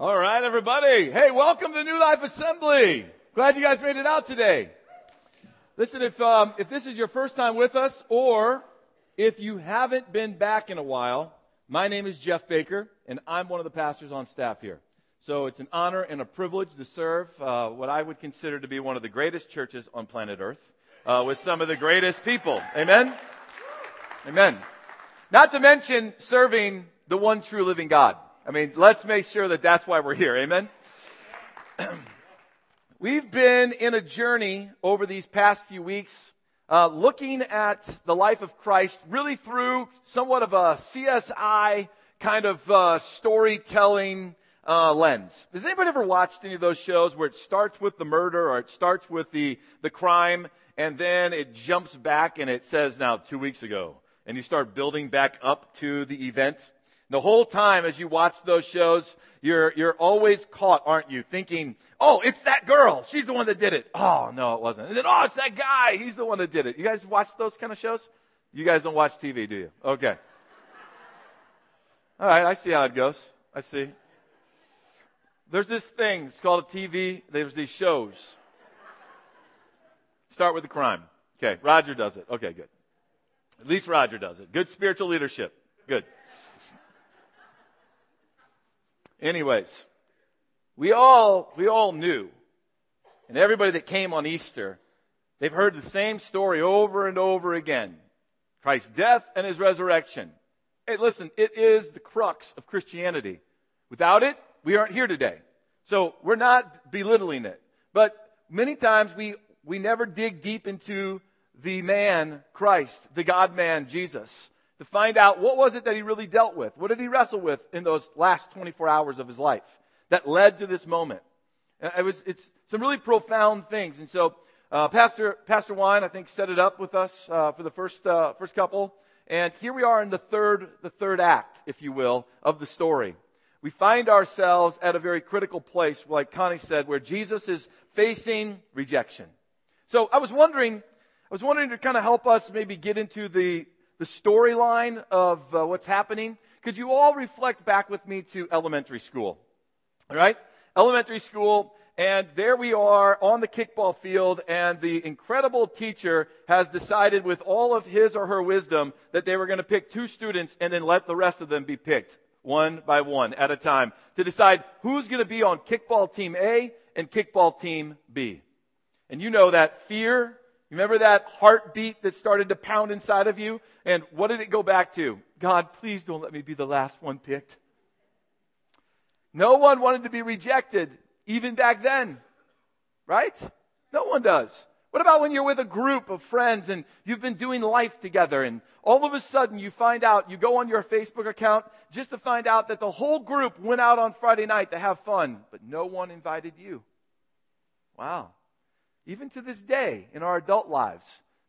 All right, everybody. Hey, welcome to New Life Assembly. Glad you guys made it out today. Listen, if this is your first time with us, or if you haven't been back in a while, my name is Jeff Baker, and I'm one of the pastors on staff here. So it's an honor and a privilege to serve what I would consider to be one of the greatest churches on planet Earth, with some of the greatest people. Amen? Amen. Not to mention serving the one true living God. I mean, let's make sure that that's why we're here. Amen? We've been in a journey over these past few weeks looking at the life of Christ really through somewhat of a CSI kind of storytelling lens. Has anybody ever watched any of those shows where it starts with the murder or it starts with the crime and then it jumps back and it says, now, 2 weeks ago, and you start building back up to the event? The whole time as you watch those shows, you're always caught, aren't you? Thinking, oh, it's that girl. She's the one that did it. Oh, no, it wasn't. And then, oh, it's that guy. He's the one that did it. You guys watch those kind of shows? You guys don't watch TV, do you? Okay. All right, I see how it goes. I see. There's this thing. It's called a TV. There's these shows. Start with the crime. Okay, Roger does it. Okay, good. At least Roger does it. Good spiritual leadership. Good. Anyways, we all knew, and everybody that came on Easter, they've heard the same story over and over again. Christ's death and his resurrection. Hey, listen, it is the crux of Christianity. Without it, we aren't here today. So we're not belittling it. But many times we never dig deep into the man, Christ, the God-man, Jesus, to find out what was it that he really dealt with. What did he wrestle with in those last 24 hours of his life that led to this moment? And it's some really profound things. And so Pastor Wine, I think, set it up with us for the first couple. And here we are in the third act, if you will, of the story. We find ourselves at a very critical place, like Connie said, where Jesus is facing rejection. So I was wondering to kind of help us maybe get into the storyline of what's happening. Could you all reflect back with me to elementary school? All right? Elementary school, and there we are on the kickball field, and the incredible teacher has decided with all of his or her wisdom that they were going to pick two students and then let the rest of them be picked one by one at a time to decide who's going to be on kickball team A and kickball team B. And you know that fear. Remember that heartbeat that started to pound inside of you? And what did it go back to? God, please don't let me be the last one picked. No one wanted to be rejected, even back then. Right? No one does. What about when you're with a group of friends and you've been doing life together and all of a sudden you find out, you go on your Facebook account just to find out that the whole group went out on Friday night to have fun, but no one invited you. Wow. Even to this day, in our adult lives,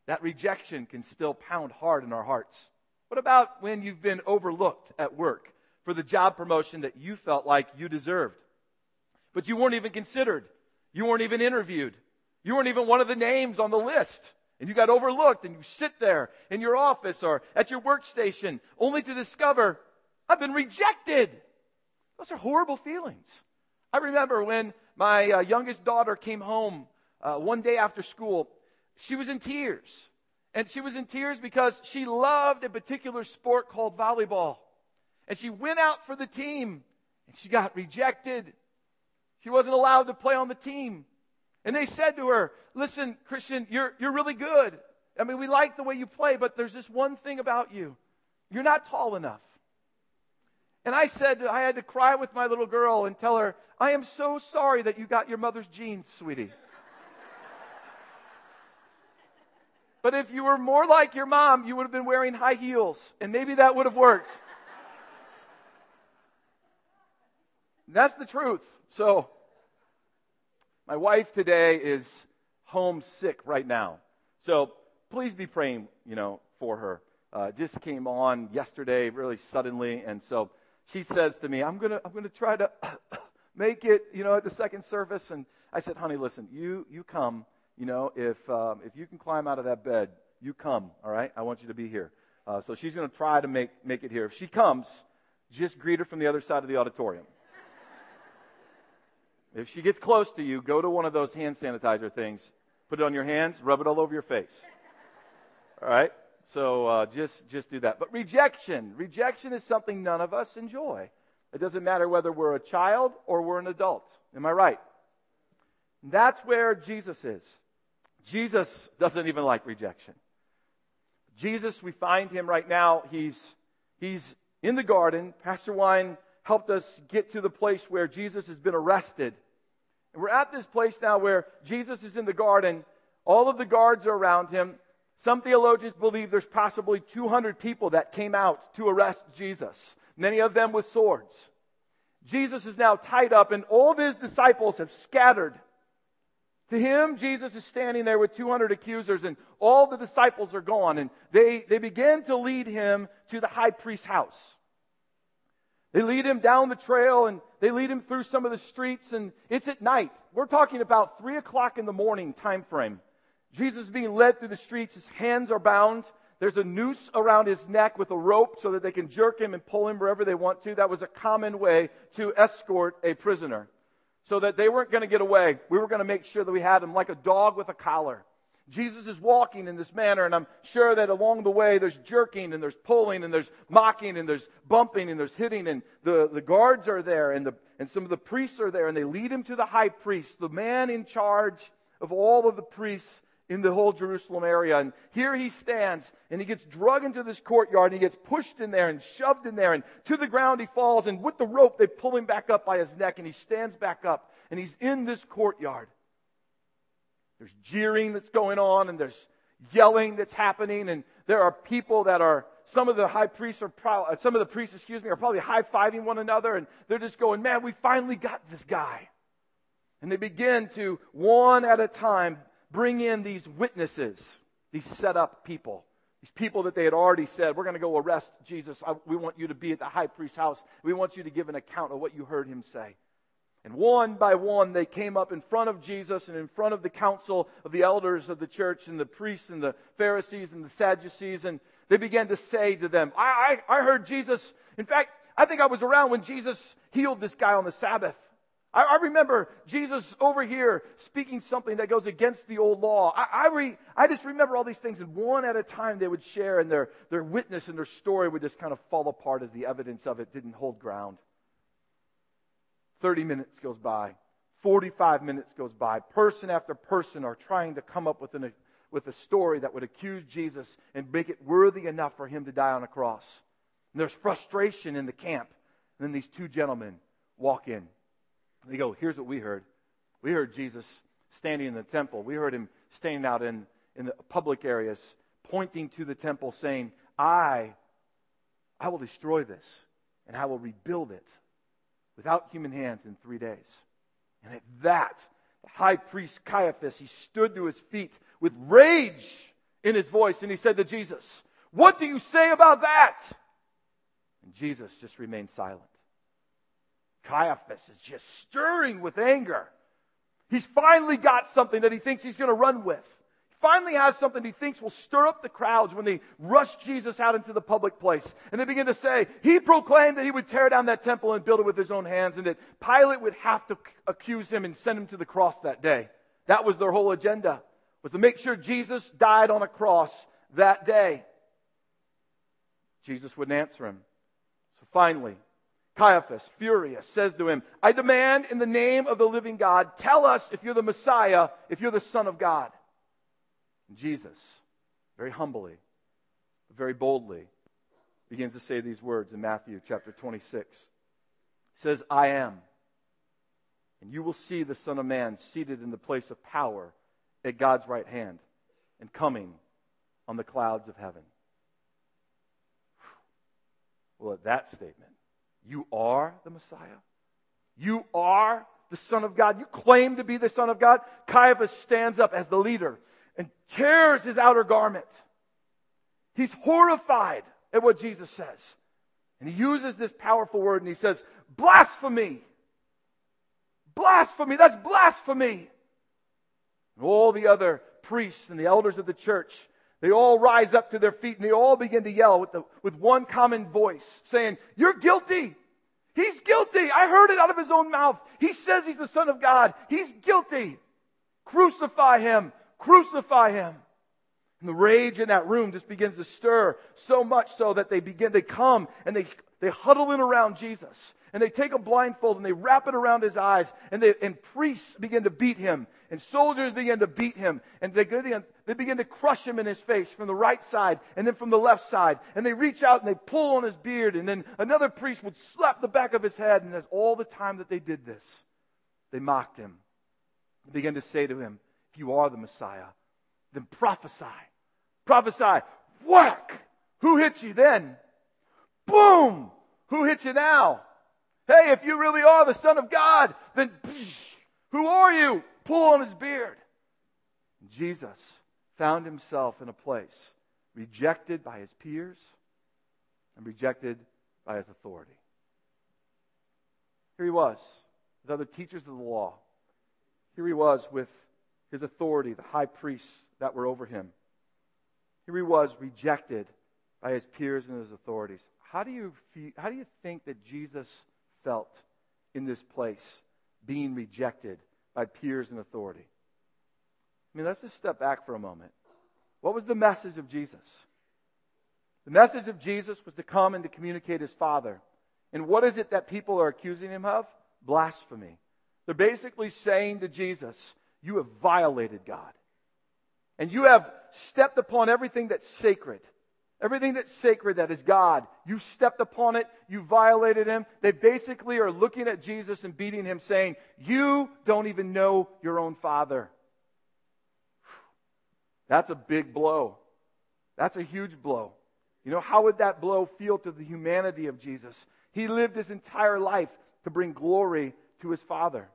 that rejection can still pound hard in our hearts. What about when you've been overlooked at work for the job promotion that you felt like you deserved? But you weren't even considered. You weren't even interviewed. You weren't even one of the names on the list. And you got overlooked and you sit there in your office or at your workstation only to discover, I've been rejected. Those are horrible feelings. I remember when my youngest daughter came home one day after school, she was in tears. And she was in tears because she loved a particular sport called volleyball. And she went out for the team, and she got rejected. She wasn't allowed to play on the team. And they said to her, listen, Christian, you're really good. I mean, we like the way you play, but there's this one thing about you. You're not tall enough. And I said, I had to cry with my little girl and tell her, I am so sorry that you got your mother's jeans, sweetie. But if you were more like your mom, you would have been wearing high heels, and maybe that would have worked. That's the truth. So, my wife today is homesick right now. So, please be praying, for her. Just came on yesterday really suddenly, and so she says to me, I'm gonna try to make it, at the second service. And I said, honey, listen, you come. If you can climb out of that bed, you come, all right? I want you to be here. So she's going to try to make it here. If she comes, just greet her from the other side of the auditorium. If she gets close to you, go to one of those hand sanitizer things. Put it on your hands, rub it all over your face. All right? So just do that. But rejection. Rejection is something none of us enjoy. It doesn't matter whether we're a child or we're an adult. Am I right? That's where Jesus is. Jesus doesn't even like rejection. Jesus, we find him right now. He's in the garden. Pastor Wine helped us get to the place where Jesus has been arrested. And we're at this place now where Jesus is in the garden. All of the guards are around him. Some theologians believe there's possibly 200 people that came out to arrest Jesus. Many of them with swords. Jesus is now tied up and all of his disciples have scattered. To him, Jesus is standing there with 200 accusers and all the disciples are gone. And they begin to lead him to the high priest's house. They lead him down the trail and they lead him through some of the streets, and it's at night. We're talking about 3 o'clock in the morning time frame. Jesus is being led through the streets. His hands are bound. There's a noose around his neck with a rope so that they can jerk him and pull him wherever they want to. That was a common way to escort a prisoner. So that they weren't going to get away. We were going to make sure that we had him like a dog with a collar. Jesus is walking in this manner, and I'm sure that along the way there's jerking and there's pulling and there's mocking and there's bumping and there's hitting, and the guards are there and some of the priests are there, and they lead him to the high priest, the man in charge of all of the priests in the whole Jerusalem area. And here he stands, and he gets dragged into this courtyard, and he gets pushed in there and shoved in there, and to the ground he falls, and with the rope they pull him back up by his neck, and he stands back up, and he's in this courtyard. There's jeering that's going on, and there's yelling that's happening, and there are people that are, some of the priests are probably high-fiving one another, and they're just going, man, we finally got this guy. And they begin to, one at a time, bring in these witnesses, these set up people, these people that they had already said, we're going to go arrest Jesus. We want you to be at the high priest's house. We want you to give an account of what you heard him say. And one by one, they came up in front of Jesus and in front of the council of the elders of the church and the priests and the Pharisees and the Sadducees. And they began to say to them, I heard Jesus. In fact, I think I was around when Jesus healed this guy on the Sabbath. I remember Jesus over here speaking something that goes against the old law. I just remember all these things, and one at a time they would share, and their witness and their story would just kind of fall apart as the evidence of it didn't hold ground. 30 minutes goes by. 45 minutes goes by. Person after person are trying to come up with a story that would accuse Jesus and make it worthy enough for him to die on a cross. And there's frustration in the camp. And then these two gentlemen walk in. They go, here's what we heard. We heard Jesus standing in the temple. We heard him standing out in the public areas, pointing to the temple, saying, I will destroy this, and I will rebuild it without human hands in 3 days. And at that, the high priest Caiaphas, he stood to his feet with rage in his voice, and he said to Jesus, what do you say about that? And Jesus just remained silent. Caiaphas is just stirring with anger. He's finally got something that he thinks he's going to run with. He finally has something he thinks will stir up the crowds when they rush Jesus out into the public place. And they begin to say, he proclaimed that he would tear down that temple and build it with his own hands, and that Pilate would have to accuse him and send him to the cross that day. That was their whole agenda, was to make sure Jesus died on a cross that day. Jesus wouldn't answer him. So finally, Caiaphas, furious, says to him, I demand in the name of the living God, tell us if you're the Messiah, if you're the Son of God. And Jesus, very humbly, very boldly, begins to say these words in Matthew chapter 26. He says, I am, and you will see the Son of Man seated in the place of power at God's right hand and coming on the clouds of heaven. Well, at that statement, you are the Messiah. You are the Son of God. You claim to be the Son of God. Caiaphas stands up as the leader and tears his outer garment. He's horrified at what Jesus says. And he uses this powerful word, and he says, blasphemy. Blasphemy. That's blasphemy. And all the other priests and the elders of the church, they all rise up to their feet, and they all begin to yell with one common voice, saying, you're guilty. He's guilty. I heard it out of his own mouth. He says he's the Son of God. He's guilty. Crucify him. Crucify him. And the rage in that room just begins to stir, so much so that they huddle in around Jesus. And they take a blindfold and they wrap it around his eyes. And priests begin to beat him. And soldiers begin to beat him. And they begin to crush him in his face from the right side and then from the left side. And they reach out and they pull on his beard. And then another priest would slap the back of his head. And that's all the time that they did this. They mocked him. They began to say to him, "If you are the Messiah, then prophesy. Prophesy." Whack! Who hit you then? Boom! Who hit you now? Hey, if you really are the Son of God, then who are you? Pull on his beard. Jesus found himself in a place rejected by his peers and rejected by his authority. Here he was with other teachers of the law. Here he was with his authority, the high priests that were over him. Here he was rejected by his peers and his authorities. How do you think that Jesus felt in this place, being rejected by peers and authority? I mean, let's just step back for a moment. What was the message of Jesus? The message of Jesus was to come and to communicate his Father. And what is it that people are accusing him of? Blasphemy. They're basically saying to Jesus, "You have violated God. And you have stepped upon everything that's sacred. Everything that's sacred, that is God. You stepped upon it. You violated him." They basically are looking at Jesus and beating him, saying, "You don't even know your own Father." That's a big blow. That's a huge blow. You know, how would that blow feel to the humanity of Jesus? He lived his entire life to bring glory to his Father.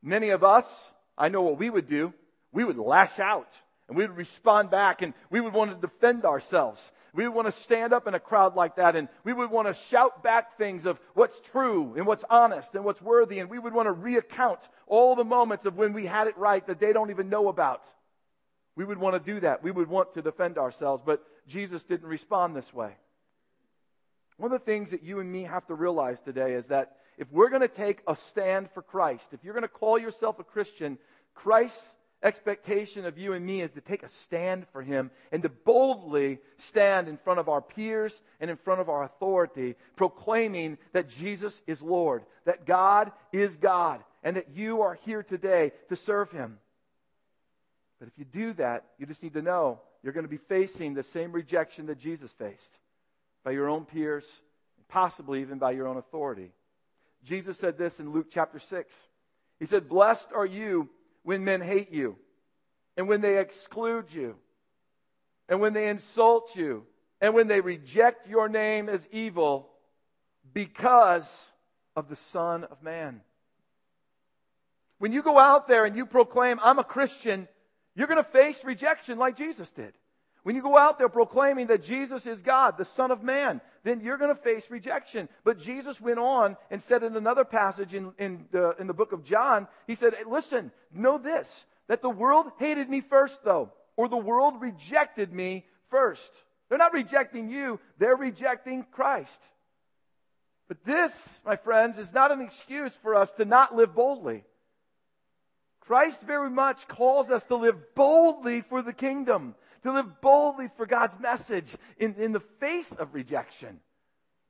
Many of us, I know what we would do. We would lash out. And we would respond back, and we would want to defend ourselves. We would want to stand up in a crowd like that, and we would want to shout back things of what's true and what's honest and what's worthy. And we would want to reaccount all the moments of when we had it right that they don't even know about. We would want to do that. We would want to defend ourselves. But Jesus didn't respond this way. One of the things that you and me have to realize today is that if we're going to take a stand for Christ, if you're going to call yourself a Christian, Christ's expectation of you and me is to take a stand for him and to boldly stand in front of our peers and in front of our authority, proclaiming that Jesus is Lord, that God is God, and that you are here today to serve him. But if you do that, you just need to know you're going to be facing the same rejection that Jesus faced by your own peers, possibly even by your own authority. Jesus said this in Luke chapter 6. He said, "Blessed are you when men hate you, and when they exclude you, and when they insult you, and when they reject your name as evil, because of the Son of Man." When you go out there and you proclaim, "I'm a Christian," you're going to face rejection like Jesus did. When you go out there proclaiming that Jesus is God, the Son of Man, then you're going to face rejection. But Jesus went on and said in another passage in the book of John, he said, "Hey, listen, know this, that the world hated me first, though, or the world rejected me first." They're not rejecting you, they're rejecting Christ. But this, my friends, is not an excuse for us to not live boldly. Christ very much calls us to live boldly for the kingdom, to live boldly for God's message in the face of rejection,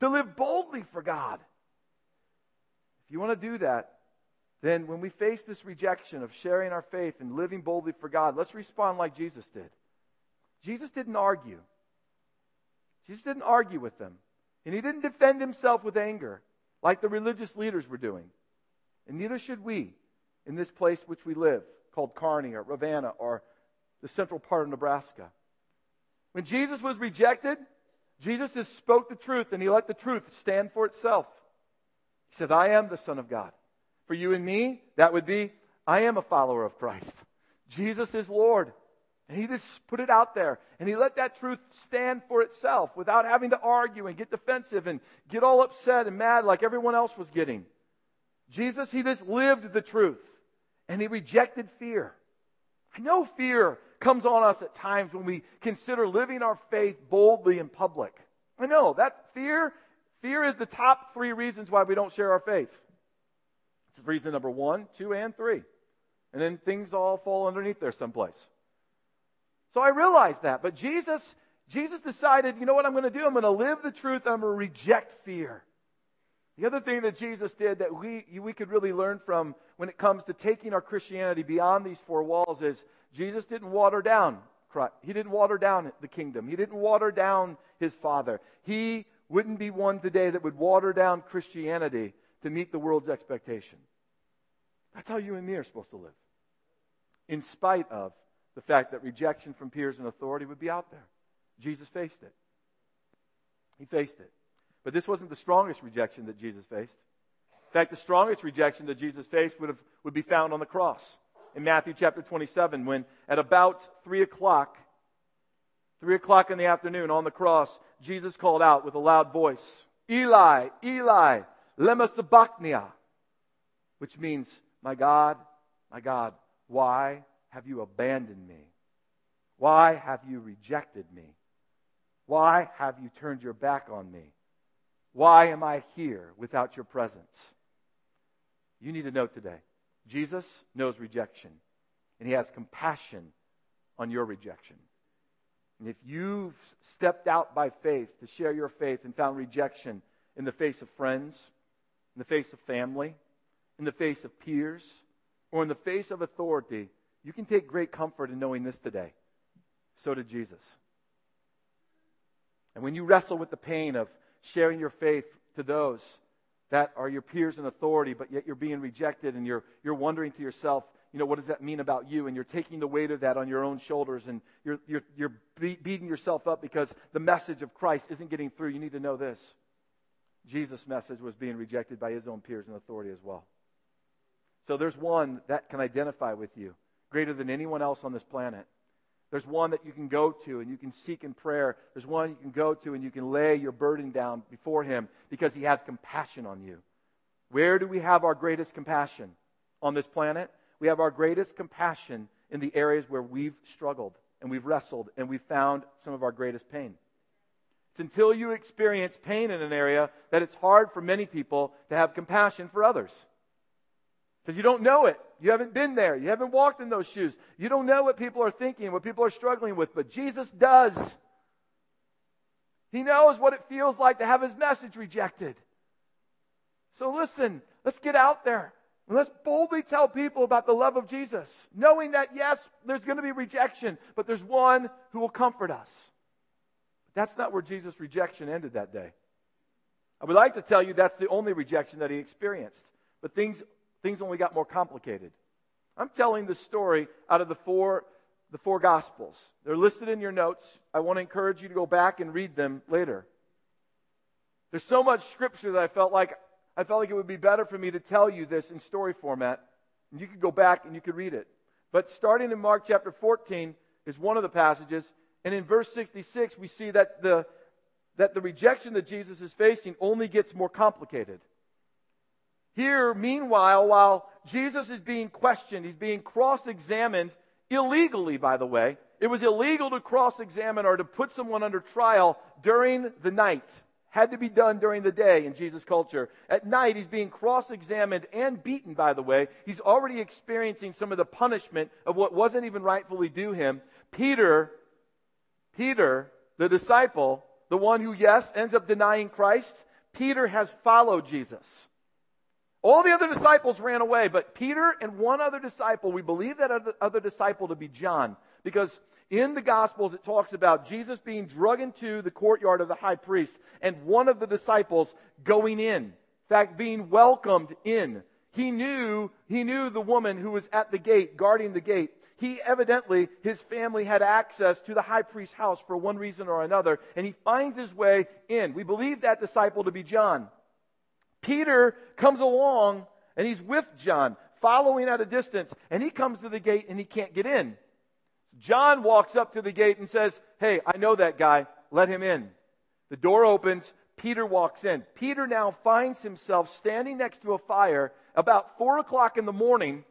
to live boldly for God. If you want to do that, then when we face this rejection of sharing our faith and living boldly for God, let's respond like Jesus did. Jesus didn't argue. Jesus didn't argue with them. And he didn't defend himself with anger like the religious leaders were doing. And neither should we in this place which we live, called Kearney or Ravana or the central part of Nebraska. When Jesus was rejected, Jesus just spoke the truth, and he let the truth stand for itself. He says, "I am the Son of God." For you and me, that would be, I am a follower of Christ. Jesus is Lord. And he just put it out there, and he let that truth stand for itself without having to argue and get defensive and get all upset and mad like everyone else was getting. Jesus, he just lived the truth, and he rejected fear. I know fear comes on us at times when we consider living our faith boldly in public. I know that fear Fear is the top three reasons why we don't share our faith. It's reason number 1, 2, and 3. And then things all fall underneath there someplace. So I realized that. But Jesus decided, you know what I'm going to do? I'm going to live the truth. I'm going to reject fear. The other thing that Jesus did that we could really learn from when it comes to taking our Christianity beyond these four walls is Jesus didn't water down Christ. He didn't water down the kingdom. He didn't water down his Father. He wouldn't be one today that would water down Christianity to meet the world's expectation. That's how you and me are supposed to live. In spite of the fact that rejection from peers and authority would be out there. Jesus faced it. He faced it. But this wasn't the strongest rejection that Jesus faced. In fact, the strongest rejection that Jesus faced would be found on the cross. In Matthew chapter 27, when at about 3 o'clock in the afternoon on the cross, Jesus called out with a loud voice, "Eli, Eli, lema sabachthani," which means, my God, why have you abandoned me? Why have you rejected me? Why have you turned your back on me? Why am I here without your presence? You need to know today, Jesus knows rejection, and he has compassion on your rejection. And if you've stepped out by faith to share your faith and found rejection in the face of friends, in the face of family, in the face of peers, or in the face of authority, you can take great comfort in knowing this today. So did Jesus. And when you wrestle with the pain of sharing your faith to those that are your peers in authority, but yet you're being rejected and you're wondering to yourself, you know, what does that mean about you? And you're taking the weight of that on your own shoulders, and you're beating yourself up because the message of Christ isn't getting through. You need to know this. Jesus' message was being rejected by his own peers and authority as well. So there's one that can identify with you greater than anyone else on this planet. There's one that you can go to and you can seek in prayer. There's one you can go to and you can lay your burden down before him because he has compassion on you. Where do we have our greatest compassion on this planet? We have our greatest compassion in the areas where we've struggled and we've wrestled and we've found some of our greatest pain. It's until you experience pain in an area that it's hard for many people to have compassion for others. Because you don't know it. You haven't been there. You haven't walked in those shoes. You don't know what people are thinking, what people are struggling with, but Jesus does. He knows what it feels like to have his message rejected. So listen, let's get out there. Let's boldly tell people about the love of Jesus, knowing that, yes, there's going to be rejection, but there's one who will comfort us. That's not where Jesus' rejection ended that day. I would like to tell you that's the only rejection that he experienced, but things only got more complicated. I'm telling this story out of the four Gospels. They're listed in your notes. I want to encourage you to go back and read them later. There's so much Scripture that I felt like it would be better for me to tell you this in story format. And you could go back and you could read it. But starting in Mark chapter 14 is one of the passages. And in verse 66, we see that the rejection that Jesus is facing only gets more complicated. Here, meanwhile, while Jesus is being questioned, he's being cross-examined illegally, by the way. It was illegal to cross-examine or to put someone under trial during the night. Had to be done during the day in Jesus' culture. At night, he's being cross-examined and beaten, by the way. He's already experiencing some of the punishment of what wasn't even rightfully due him. Peter, the disciple, the one who, yes, ends up denying Christ, Peter has followed Jesus. All the other disciples ran away, but Peter and one other disciple, we believe that other disciple to be John, because in the Gospels it talks about Jesus being dragged into the courtyard of the high priest and one of the disciples going in. In fact, being welcomed in. He knew the woman who was at the gate, guarding the gate. He evidently, his family had access to the high priest's house for one reason or another, and he finds his way in. We believe that disciple to be John. Peter comes along, and he's with John, following at a distance, and he comes to the gate, and he can't get in. John walks up to the gate and says, "Hey, I know that guy. Let him in." The door opens. Peter walks in. Peter now finds himself standing next to a fire about 4 o'clock in the morning.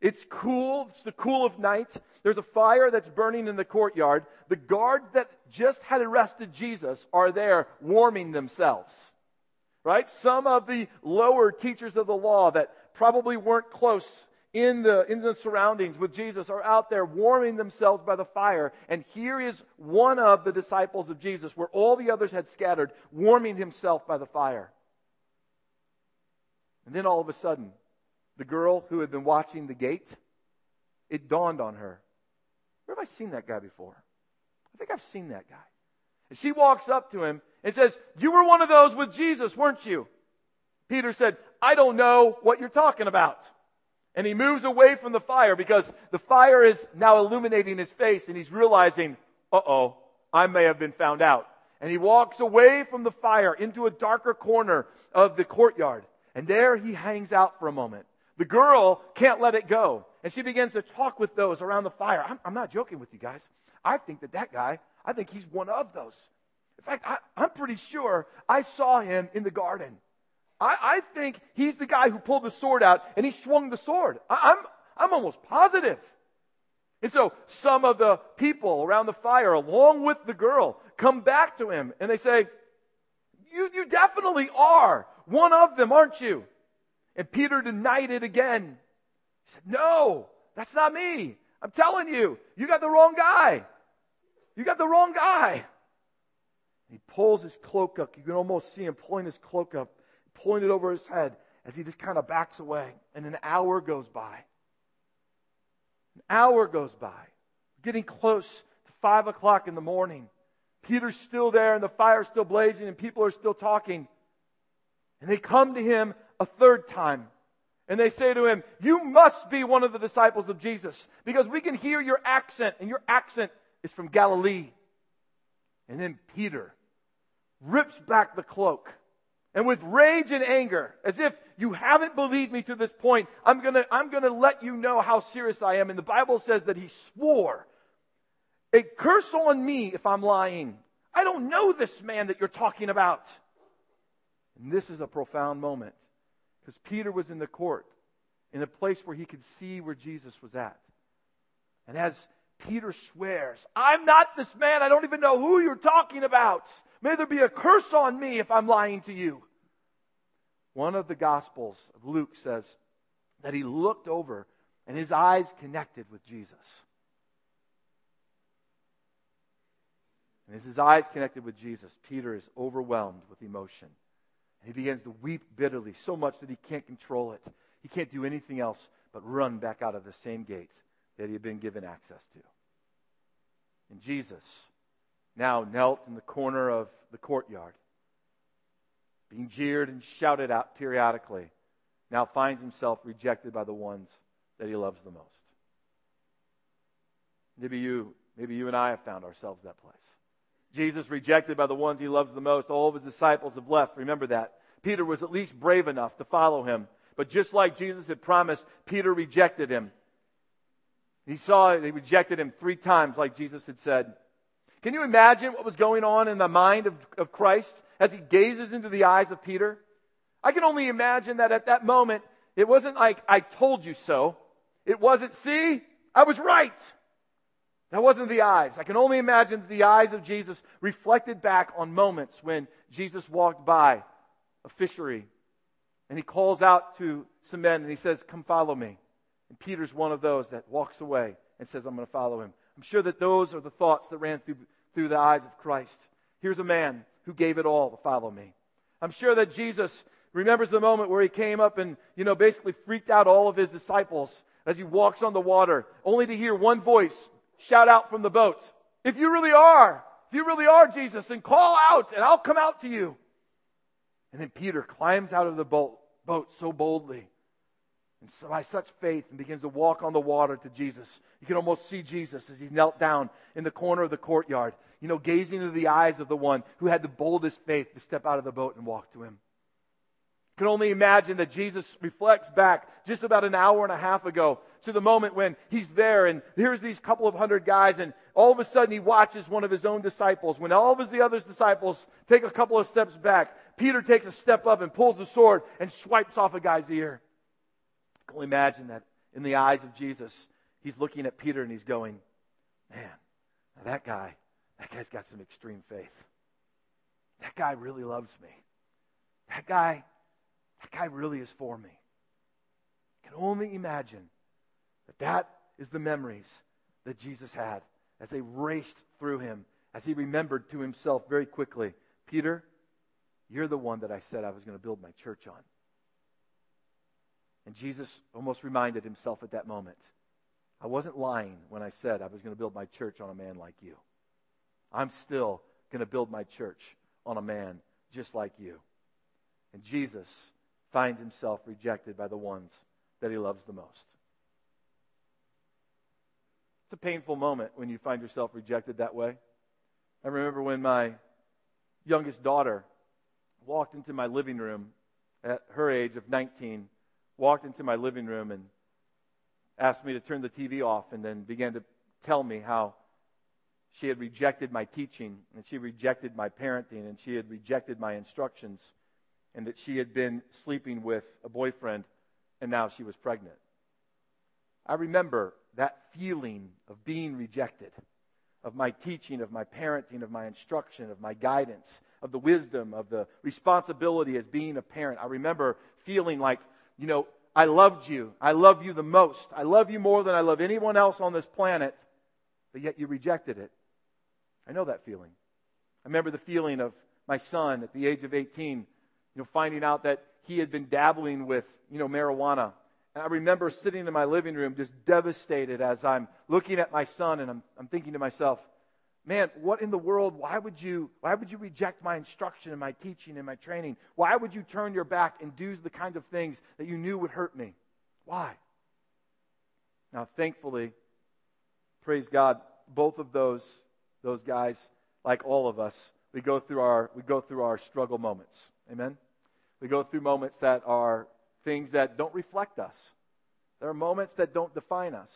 It's cool. It's the cool of night. There's a fire that's burning in the courtyard. The guards that just had arrested Jesus are there warming themselves. right? Some of the lower teachers of the law that probably weren't close in the surroundings with Jesus are out there warming themselves by the fire. And here is one of the disciples of Jesus, where all the others had scattered, warming himself by the fire. And then all of a sudden, the girl who had been watching the gate, it dawned on her. Where have I seen that guy before? I think I've seen that guy. And she walks up to him and says, "You were one of those with Jesus, weren't you?" Peter said, "I don't know what you're talking about." And he moves away from the fire because the fire is now illuminating his face and he's realizing, uh-oh, I may have been found out. And he walks away from the fire into a darker corner of the courtyard. And there he hangs out for a moment. The girl can't let it go. And she begins to talk with those around the fire. I'm not joking with you guys. I think that guy, I think he's one of those. In fact, I'm pretty sure I saw him in the garden. I think he's the guy who pulled the sword out and he swung the sword. I'm almost positive. And so some of the people around the fire, along with the girl, come back to him and they say, you definitely are one of them, aren't you?" And Peter denied it again. He said, "No, that's not me. I'm telling you, you got the wrong guy. You got the wrong guy." And he pulls his cloak up. You can almost see him pulling his cloak up, pulling it over his head as he just kind of backs away. And an hour goes by. An hour goes by. Getting close to 5:00 in the morning. Peter's still there and the fire's still blazing and people are still talking. And they come to him a third time. And they say to him, "You must be one of the disciples of Jesus, because we can hear your accent, and your accent is from Galilee." And then Peter rips back the cloak. And with rage and anger, as if you haven't believed me to this point, I'm gonna let you know how serious I am. And the Bible says that he swore, "A curse on me if I'm lying. I don't know this man that you're talking about." And this is a profound moment, because Peter was in the court, in a place where he could see where Jesus was at. And as Peter swears, "I'm not this man. I don't even know who you're talking about. May there be a curse on me if I'm lying to you." One of the Gospels of Luke says that he looked over and his eyes connected with Jesus. And as his eyes connected with Jesus, Peter is overwhelmed with emotion. He begins to weep bitterly, so much that he can't control it. He can't do anything else but run back out of the same gates that he had been given access to. And Jesus now knelt in the corner of the courtyard, being jeered and shouted out periodically, now finds himself rejected by the ones that he loves the most. Maybe you and I have found ourselves that place. Jesus rejected by the ones he loves the most. All of his disciples have left. Remember that. Peter was at least brave enough to follow him. But just like Jesus had promised, Peter rejected him. He saw it. He rejected him 3 times, like Jesus had said. Can you imagine what was going on in the mind of Christ as he gazes into the eyes of Peter? I can only imagine that at that moment, it wasn't like, "I told you so." It wasn't, "See, I was right." That wasn't the eyes. I can only imagine that the eyes of Jesus reflected back on moments when Jesus walked by a fishery and he calls out to some men and he says, "Come follow me." And Peter's one of those that walks away and says, "I'm going to follow him." I'm sure that those are the thoughts that ran through the eyes of Christ. Here's a man who gave it all to follow me. I'm sure that Jesus remembers the moment where he came up and, basically freaked out all of his disciples as he walks on the water, only to hear one voice shout out from the boats, if you really are Jesus, then call out and I'll come out to you." And then Peter climbs out of the boat so boldly and so by such faith and begins to walk on the water to Jesus. You can almost see Jesus as he knelt down in the corner of the courtyard, gazing into the eyes of the one who had the boldest faith to step out of the boat and walk to him. You can only imagine that Jesus reflects back just about an hour and a half ago to the moment when he's there and here's these couple of hundred guys, and all of a sudden he watches one of his own disciples. When all of the other disciples take a couple of steps back, Peter takes a step up and pulls the sword and swipes off a guy's ear. I can only imagine that in the eyes of Jesus, he's looking at Peter and he's going, "Man, now that guy's got some extreme faith. That guy really loves me. That guy really is for me. I can only imagine that is the memories that Jesus had as they raced through him, as he remembered to himself very quickly, Peter, you're the one that I said I was going to build my church on. And Jesus almost reminded himself at that moment, I wasn't lying when I said I was going to build my church on a man like you. I'm still going to build my church on a man just like you. And Jesus finds himself rejected by the ones that he loves the most. It's a painful moment when you find yourself rejected that way. I remember when my youngest daughter walked into my living room at her age of 19, and asked me to turn the TV off, and then began to tell me how she had rejected my teaching, and she rejected my parenting, and she had rejected my instructions, and that she had been sleeping with a boyfriend, and now she was pregnant. I remember that feeling of being rejected, of my teaching, of my parenting, of my instruction, of my guidance, of the wisdom, of the responsibility as being a parent. I remember feeling like, I loved you. I love you the most. I love you more than I love anyone else on this planet, but yet you rejected it. I know that feeling. I remember the feeling of my son at the age of 18, finding out that he had been dabbling with, marijuana. And I remember sitting in my living room just devastated as I'm looking at my son, and I'm thinking to myself, man, what in the world, why would you reject my instruction and my teaching and my training? Why would you turn your back and do the kinds of things that you knew would hurt me? Why? Now, thankfully, praise God, both of those guys, like all of us, we go through our struggle moments. Amen? We go through moments that are things that don't reflect us. There are moments that don't define us.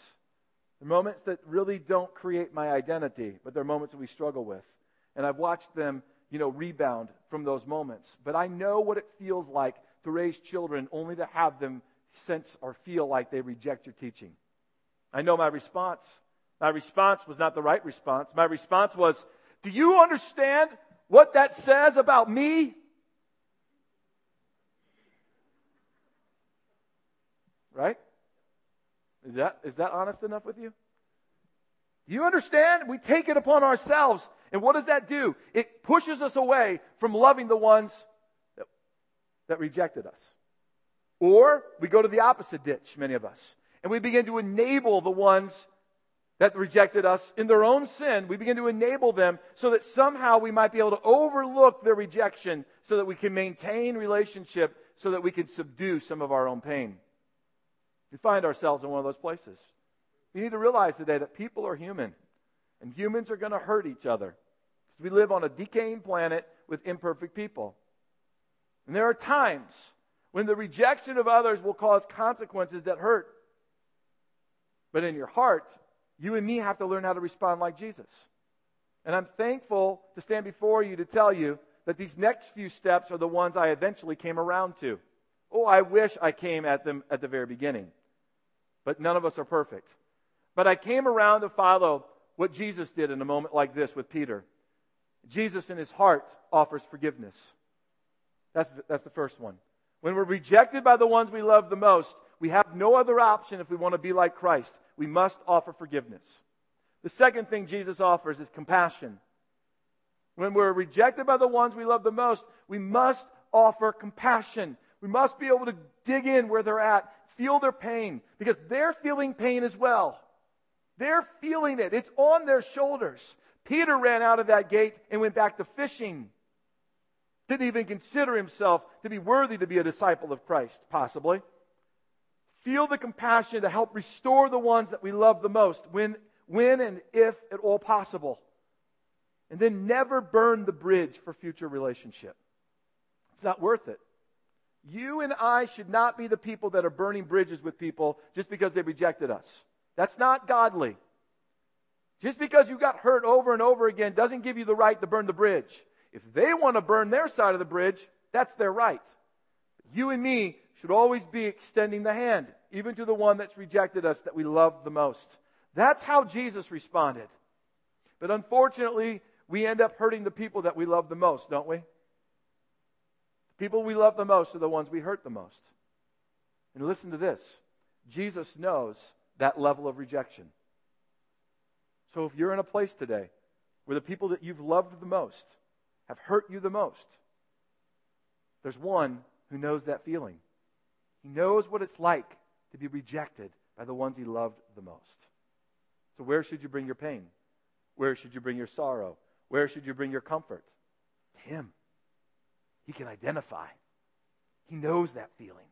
There are moments that really don't create my identity, but there are moments that we struggle with. And I've watched them, rebound from those moments. But I know what it feels like to raise children only to have them sense or feel like they reject your teaching. I know my response. My response was not the right response. My response was, do you understand what that says about me? Right? Is that honest enough with you? Do you understand? We take it upon ourselves. And what does that do? It pushes us away from loving the ones that rejected us. Or we go to the opposite ditch, many of us. And we begin to enable the ones that rejected us in their own sin. We begin to enable them so that somehow we might be able to overlook their rejection so that we can maintain relationship, so that we can subdue some of our own pain. We find ourselves in one of those places. We need to realize today that people are human, and humans are going to hurt each other. We live on a decaying planet with imperfect people. And there are times when the rejection of others will cause consequences that hurt. But in your heart, you and me have to learn how to respond like Jesus. And I'm thankful to stand before you to tell you that these next few steps are the ones I eventually came around to. Oh, I wish I came at them at the very beginning. But none of us are perfect. But I came around to follow what Jesus did in a moment like this with Peter. Jesus in his heart offers forgiveness. That's the first one. When we're rejected by the ones we love the most, we have no other option if we want to be like Christ. We must offer forgiveness. The second thing Jesus offers is compassion. When we're rejected by the ones we love the most, we must offer compassion. We must be able to dig in where they're at, feel their pain, because they're feeling pain as well. They're feeling it. It's on their shoulders. Peter ran out of that gate and went back to fishing. Didn't even consider himself to be worthy to be a disciple of Christ, possibly. Feel the compassion to help restore the ones that we love the most, when and if at all possible. And then never burn the bridge for future relationship. It's not worth it. You and I should not be the people that are burning bridges with people just because they rejected us. That's not godly. Just because you got hurt over and over again doesn't give you the right to burn the bridge. If they want to burn their side of the bridge, that's their right. You and me should always be extending the hand, even to the one that's rejected us that we love the most. That's how Jesus responded. But unfortunately, we end up hurting the people that we love the most, don't we? People we love the most are the ones we hurt the most. And listen to this. Jesus knows that level of rejection. So if you're in a place today where the people that you've loved the most have hurt you the most, there's one who knows that feeling. He knows what it's like to be rejected by the ones he loved the most. So where should you bring your pain? Where should you bring your sorrow? Where should you bring your comfort? To him. He can identify. He knows that feeling.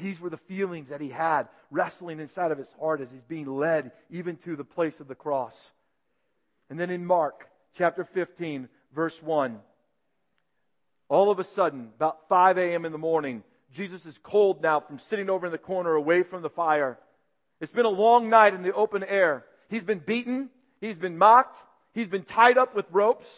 These were the feelings that he had wrestling inside of his heart as he's being led even to the place of the cross. And then in Mark chapter 15, verse 1, all of a sudden, about 5 a.m. in the morning, Jesus is cold now from sitting over in the corner away from the fire. It's been a long night in the open air. He's been beaten. He's been mocked. He's been tied up with ropes.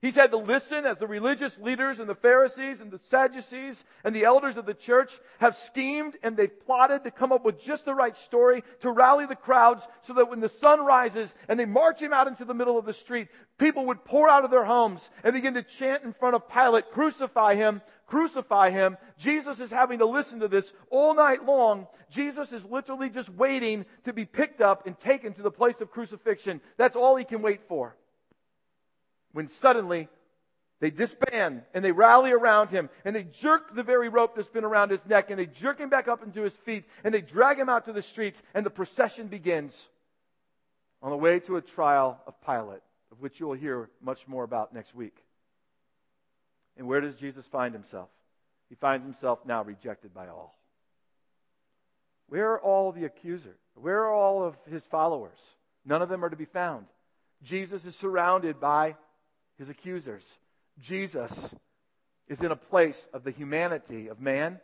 He's had to listen as the religious leaders and the Pharisees and the Sadducees and the elders of the church have schemed and they've plotted to come up with just the right story to rally the crowds so that when the sun rises and they march him out into the middle of the street, people would pour out of their homes and begin to chant in front of Pilate, "Crucify him, crucify him." Jesus is having to listen to this all night long. Jesus is literally just waiting to be picked up and taken to the place of crucifixion. That's all he can wait for. When suddenly they disband and they rally around him and they jerk the very rope that's been around his neck and they jerk him back up into his feet and they drag him out to the streets and the procession begins on the way to a trial of Pilate, of which you'll hear much more about next week. And where does Jesus find himself? He finds himself now rejected by all. Where are all the accusers? Where are all of his followers? None of them are to be found. Jesus is surrounded by his accusers. Jesus is in a place of the humanity of man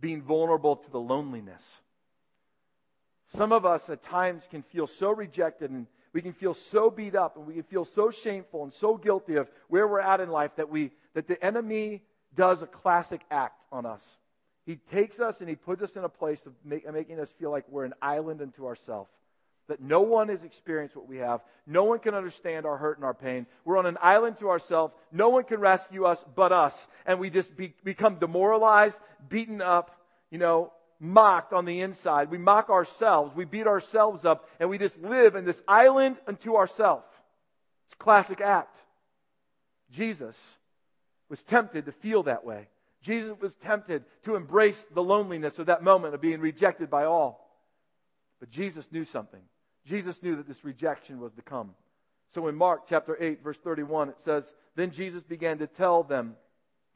being vulnerable to the loneliness. Some of us at times can feel so rejected and we can feel so beat up and we can feel so shameful and so guilty of where we're at in life that the enemy does a classic act on us. He takes us and he puts us in a place of making us feel like we're an island unto ourselves. That no one has experienced what we have. No one can understand our hurt and our pain. We're on an island to ourselves. No one can rescue us but us. And we just become demoralized, beaten up, mocked on the inside. We mock ourselves. We beat ourselves up. And we just live in this island unto ourselves. It's a classic act. Jesus was tempted to feel that way. Jesus was tempted to embrace the loneliness of that moment of being rejected by all. But Jesus knew something. Jesus knew that this rejection was to come. So in Mark chapter 8, verse 31, it says, "Then Jesus began to tell them,"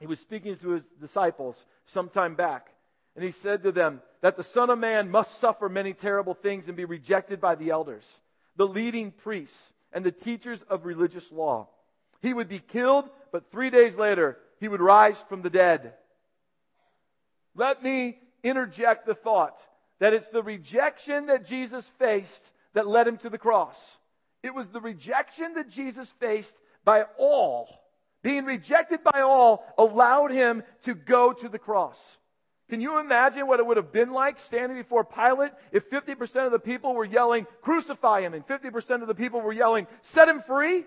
he was speaking to his disciples some time back, and he said to them, "that the Son of Man must suffer many terrible things and be rejected by the elders, the leading priests, and the teachers of religious law. He would be killed, but 3 days later he would rise from the dead." Let me interject the thought that it's the rejection that Jesus faced that led him to the cross. It was the rejection that Jesus faced by all, being rejected by all, allowed him to go to the cross. Can you imagine what it would have been like standing before Pilate if 50% of the people were yelling, "Crucify him," and 50% of the people were yelling, "Set him free"? But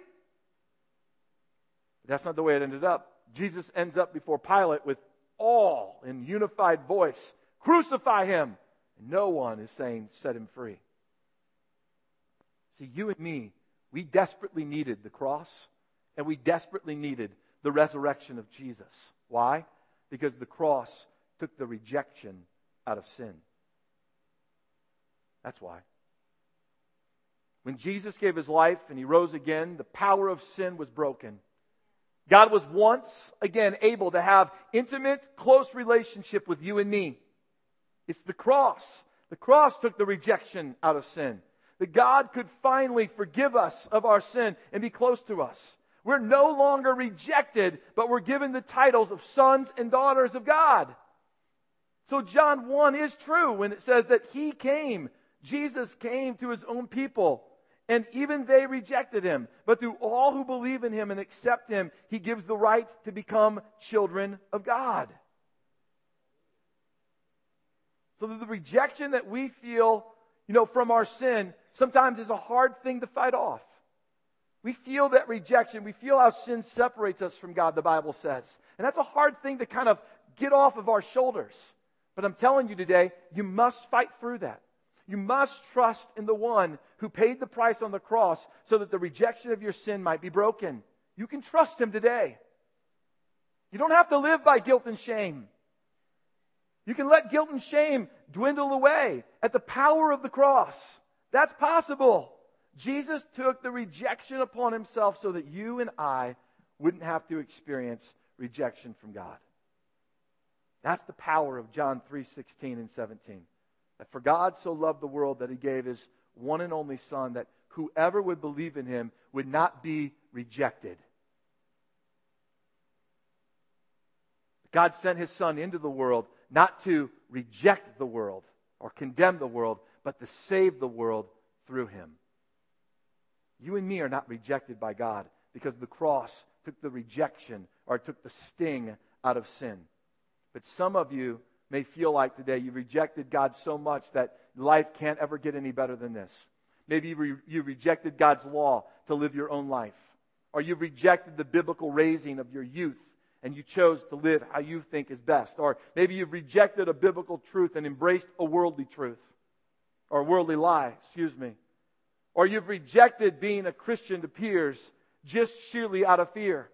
that's not the way it ended up. Jesus ends up before Pilate with all in unified voice, "Crucify him." No one is saying, "Set him free." See, you and me, we desperately needed the cross and we desperately needed the resurrection of Jesus. Why? Because the cross took the rejection out of sin. That's why. When Jesus gave his life and he rose again, the power of sin was broken. God was once again able to have intimate, close relationship with you and me. It's the cross. The cross took the rejection out of sin. That God could finally forgive us of our sin and be close to us. We're no longer rejected, but we're given the titles of sons and daughters of God. So John 1 is true when it says that he came, Jesus came to his own people, and even they rejected him. But to all who believe in him and accept him, he gives the right to become children of God. So the rejection that we feel, from our sin, sometimes is a hard thing to fight off. We feel that rejection. We feel how sin separates us from God, the Bible says. And that's a hard thing to kind of get off of our shoulders. But I'm telling you today, you must fight through that. You must trust in the one who paid the price on the cross so that the rejection of your sin might be broken. You can trust him today. You don't have to live by guilt and shame. You can let guilt and shame dwindle away at the power of the cross. That's possible. Jesus took the rejection upon himself so that you and I wouldn't have to experience rejection from God. That's the power of John 3:16 and 17. That for God so loved the world that he gave his one and only Son, that whoever would believe in him would not be rejected. God sent his Son into the world not to reject the world or condemn the world, but to save the world through him. You and me are not rejected by God because the cross took the rejection or took the sting out of sin. But some of you may feel like today you've rejected God so much that life can't ever get any better than this. Maybe you rejected God's law to live your own life. Or you've rejected the biblical raising of your youth and you chose to live how you think is best. Or maybe you've rejected a biblical truth and embraced a worldly truth. Or a worldly lie, Or you've rejected being a Christian to peers just sheerly out of fear.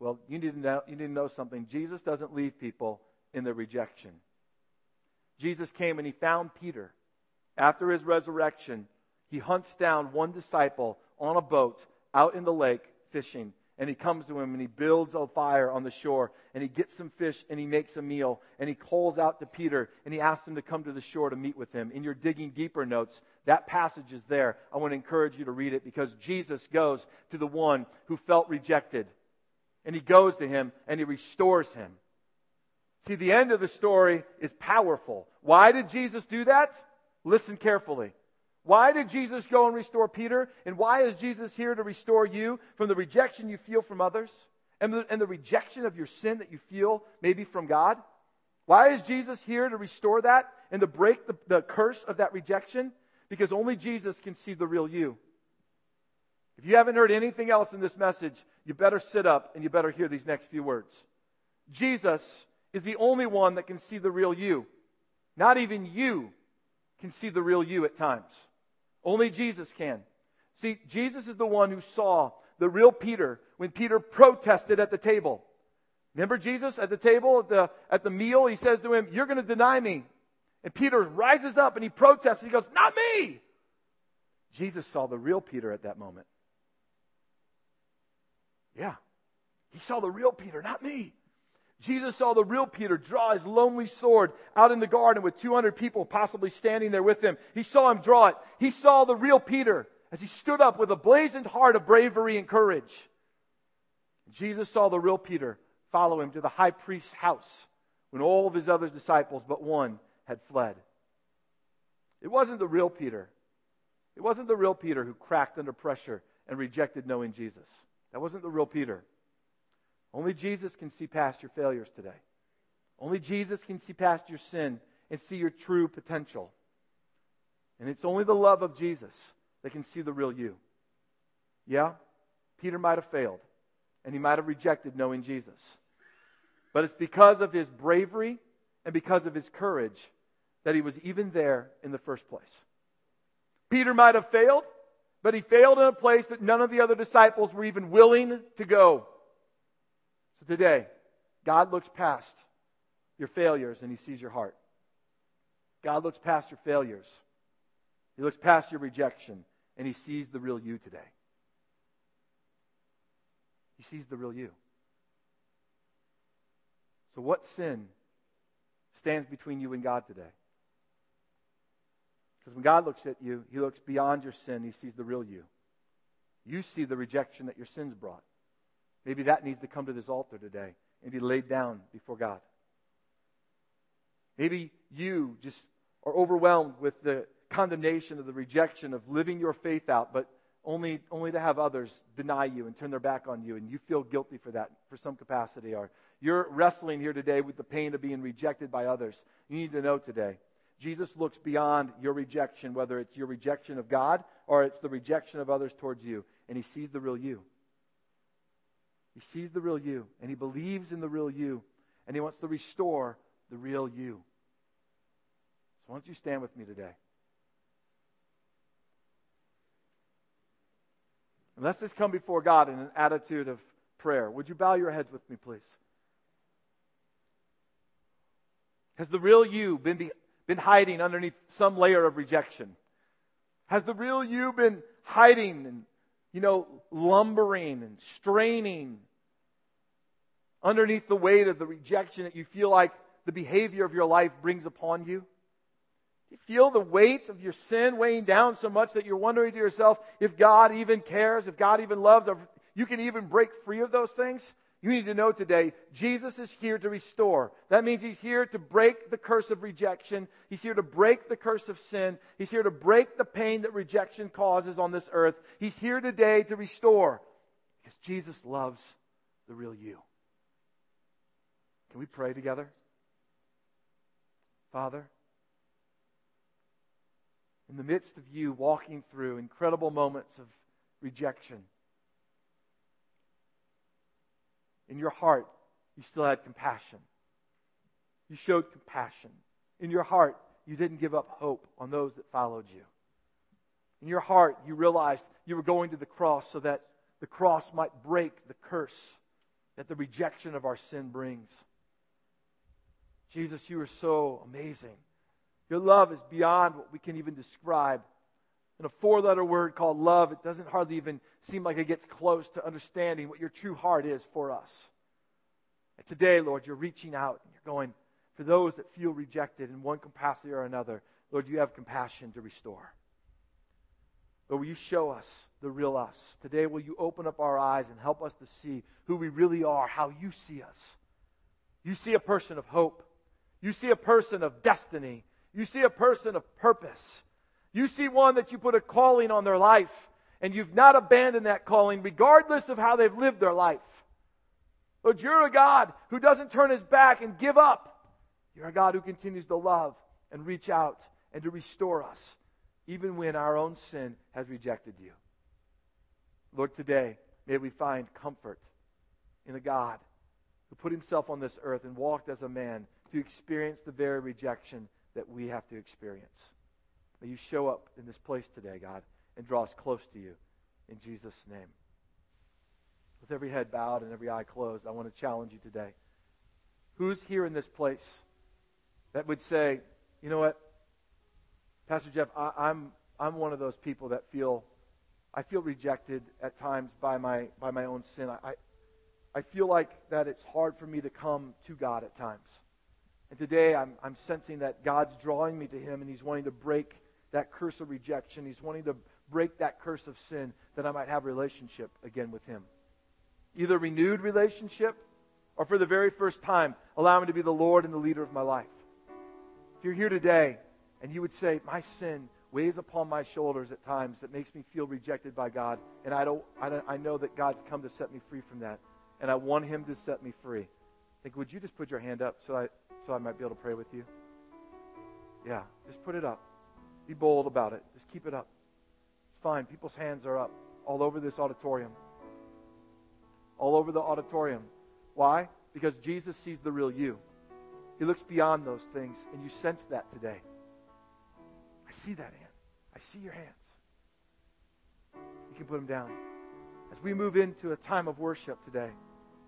Well, you need to know something. Jesus doesn't leave people in their rejection. Jesus came and he found Peter. After his resurrection, he hunts down one disciple on a boat out in the lake fishing. And he comes to him and he builds a fire on the shore. And he gets some fish and he makes a meal. And he calls out to Peter and he asks him to come to the shore to meet with him. In your digging deeper notes, that passage is there. I want to encourage you to read it because Jesus goes to the one who felt rejected. And he goes to him and he restores him. See, the end of the story is powerful. Why did Jesus do that? Listen carefully. Why did Jesus go and restore Peter? And why is Jesus here to restore you from the rejection you feel from others? And the rejection of your sin that you feel maybe from God? Why is Jesus here to restore that and to break the curse of that rejection? Because only Jesus can see the real you. If you haven't heard anything else in this message, you better sit up and you better hear these next few words. Jesus is the only one that can see the real you. Not even you can see the real you at times. Only Jesus can. See, Jesus is the one who saw the real Peter when Peter protested at the table. Remember Jesus at the table, at the meal? He says to him, "You're going to deny me." And Peter rises up and he protests. And he goes, "Not me!" Jesus saw the real Peter at that moment. Yeah. He saw the real Peter, not me. Jesus saw the real Peter draw his lonely sword out in the garden with 200 people possibly standing there with him. He saw him draw it. He saw the real Peter as he stood up with a blazoned heart of bravery and courage. Jesus saw the real Peter follow him to the high priest's house when all of his other disciples but one had fled. It wasn't the real Peter. It wasn't the real Peter who cracked under pressure and rejected knowing Jesus. That wasn't the real Peter. Only Jesus can see past your failures today. Only Jesus can see past your sin and see your true potential. And it's only the love of Jesus that can see the real you. Yeah, Peter might have failed, and he might have rejected knowing Jesus. But it's because of his bravery and because of his courage that he was even there in the first place. Peter might have failed, but he failed in a place that none of the other disciples were even willing to go. So today, God looks past your failures and he sees your heart. God looks past your failures. He looks past your rejection and he sees the real you today. He sees the real you. So what sin stands between you and God today? Because when God looks at you, he looks beyond your sin. He sees the real you. You see the rejection that your sins brought. Maybe that needs to come to this altar today and be laid down before God. Maybe you just are overwhelmed with the condemnation of the rejection of living your faith out, but only to have others deny you and turn their back on you, and you feel guilty for that for some capacity. Or you're wrestling here today with the pain of being rejected by others. You need to know today, Jesus looks beyond your rejection, whether it's your rejection of God or it's the rejection of others towards you. and he sees the real you. He sees the real you, and he believes in the real you, and he wants to restore the real you. So why don't you stand with me today? And let's just come before God in an attitude of prayer. Would you bow your heads with me, please? Has the real you been hiding underneath some layer of rejection? Has the real you been hiding and, lumbering and straining underneath the weight of the rejection that you feel like the behavior of your life brings upon you? Do you feel the weight of your sin weighing down so much that you're wondering to yourself if God even cares, if God even loves, if you can even break free of those things? You need to know today, Jesus is here to restore. That means He's here to break the curse of rejection. He's here to break the curse of sin. He's here to break the pain that rejection causes on this earth. He's here today to restore. Because Jesus loves the real you. Can we pray together? Father, in the midst of you walking through incredible moments of rejection, in your heart, you still had compassion. You showed compassion. In your heart, you didn't give up hope on those that followed you. In your heart, you realized you were going to the cross so that the cross might break the curse that the rejection of our sin brings. Jesus, you are so amazing. Your love is beyond what we can even describe. In a four-letter word called love, it doesn't hardly even seem like it gets close to understanding what your true heart is for us. And today, Lord, you're reaching out and you're going for those that feel rejected in one capacity or another. Lord, you have compassion to restore. Lord, will you show us the real us? Today, will you open up our eyes and help us to see who we really are, how you see us? You see a person of hope. You see a person of destiny. You see a person of purpose. You see one that you put a calling on their life, and you've not abandoned that calling regardless of how they've lived their life. Lord, you're a God who doesn't turn His back and give up. You're a God who continues to love and reach out and to restore us, even when our own sin has rejected you. Lord, today, may we find comfort in a God who put Himself on this earth and walked as a man to experience the very rejection that we have to experience. May you show up in this place today, God, and draw us close to you in Jesus' name. With every head bowed and every eye closed, I want to challenge you today. Who's here in this place that would say, you know what, Pastor Jeff, I'm one of those people that I feel rejected at times by my own sin. I feel like that it's hard for me to come to God at times. And today I'm sensing that God's drawing me to Him, and He's wanting to break that curse of rejection. He's wanting to break that curse of sin that I might have a relationship again with Him. Either renewed relationship or for the very first time, allow Him to be the Lord and the leader of my life. If you're here today and you would say, my sin weighs upon my shoulders at times that makes me feel rejected by God, and I know that God's come to set me free from that, and I want Him to set me free. I think, would you just put your hand up so I might be able to pray with you? Yeah, just put it up. Be bold about it. Just keep it up. It's fine. People's hands are up all over this auditorium. All over the auditorium. Why? Because Jesus sees the real you. He looks beyond those things, and you sense that today. I see that hand. I see your hands. You can put them down. As we move into a time of worship today,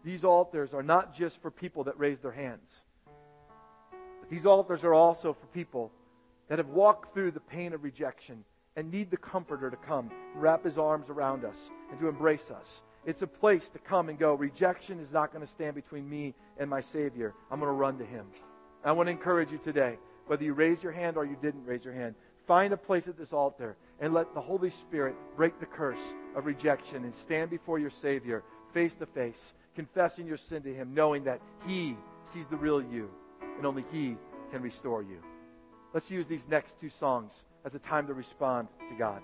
these altars are not just for people that raise their hands. These altars are also for people that have walked through the pain of rejection and need the Comforter to come and wrap His arms around us and to embrace us. It's a place to come and go. Rejection is not going to stand between me and my Savior. I'm going to run to Him. I want to encourage you today, whether you raised your hand or you didn't raise your hand, find a place at this altar and let the Holy Spirit break the curse of rejection and stand before your Savior face to face, confessing your sin to Him, knowing that He sees the real you. And only He can restore you. Let's use these next two songs as a time to respond to God.